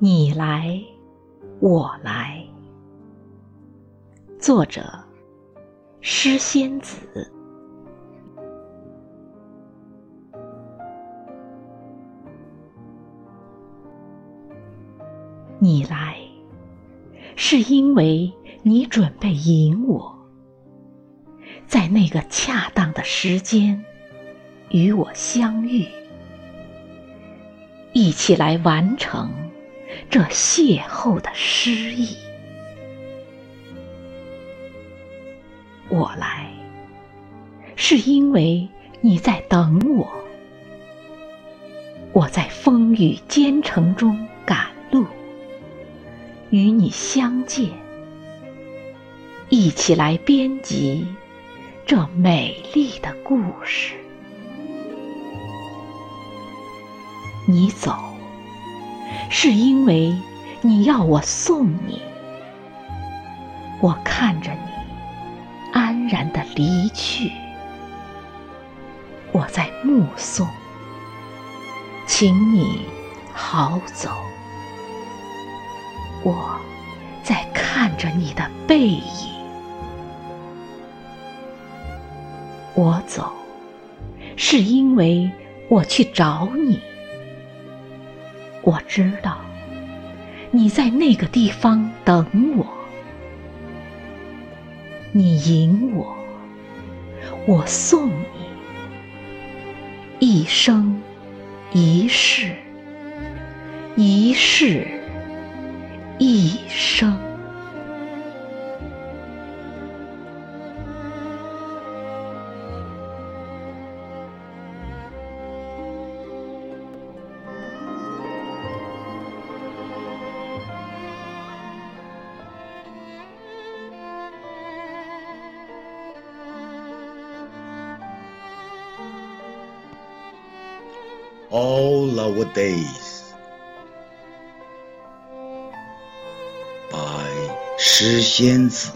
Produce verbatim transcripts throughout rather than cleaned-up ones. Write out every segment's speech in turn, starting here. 你来，我来。作者：施仙子。你来，是因为你准备迎我，在那个恰当的时间与我相遇，一起来完成这邂逅的诗意。我来，是因为你在等我，我在风雨兼程中赶路，与你相见，一起来编辑这美丽的故事。你走，是因为你要我送你，我看着你安然地离去，我在目送，请你好走。我在看着你的背影，我走，是因为我去找你，我知道你在那个地方等我，你迎我，我送你，一生一世，一世一生。All our days.施仙子。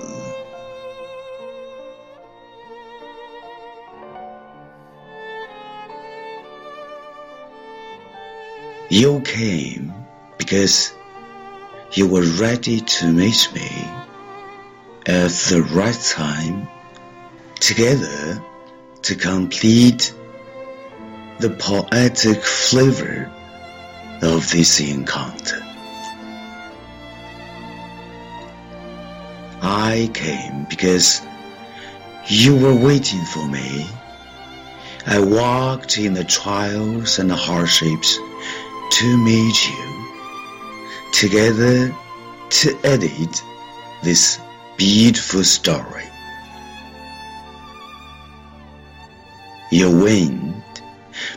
You came because you were ready to meet me at the right time, together to complete the poetic flavor of this encounter.I came because you were waiting for me. I walked in the trials and the hardships to meet you, together to edit this beautiful story. You went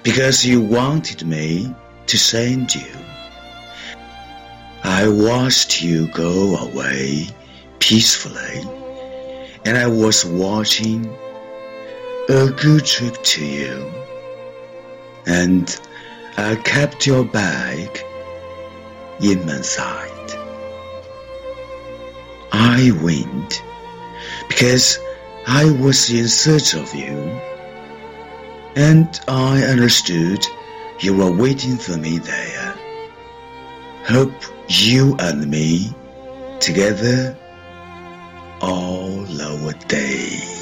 because you wanted me to send you. I watched you go away.Peacefully, and I was watching a good trip to you, and I kept your bag in my side. I went because I was in search of you, and I understood you were waiting for me there. Hope you and me together.All our days.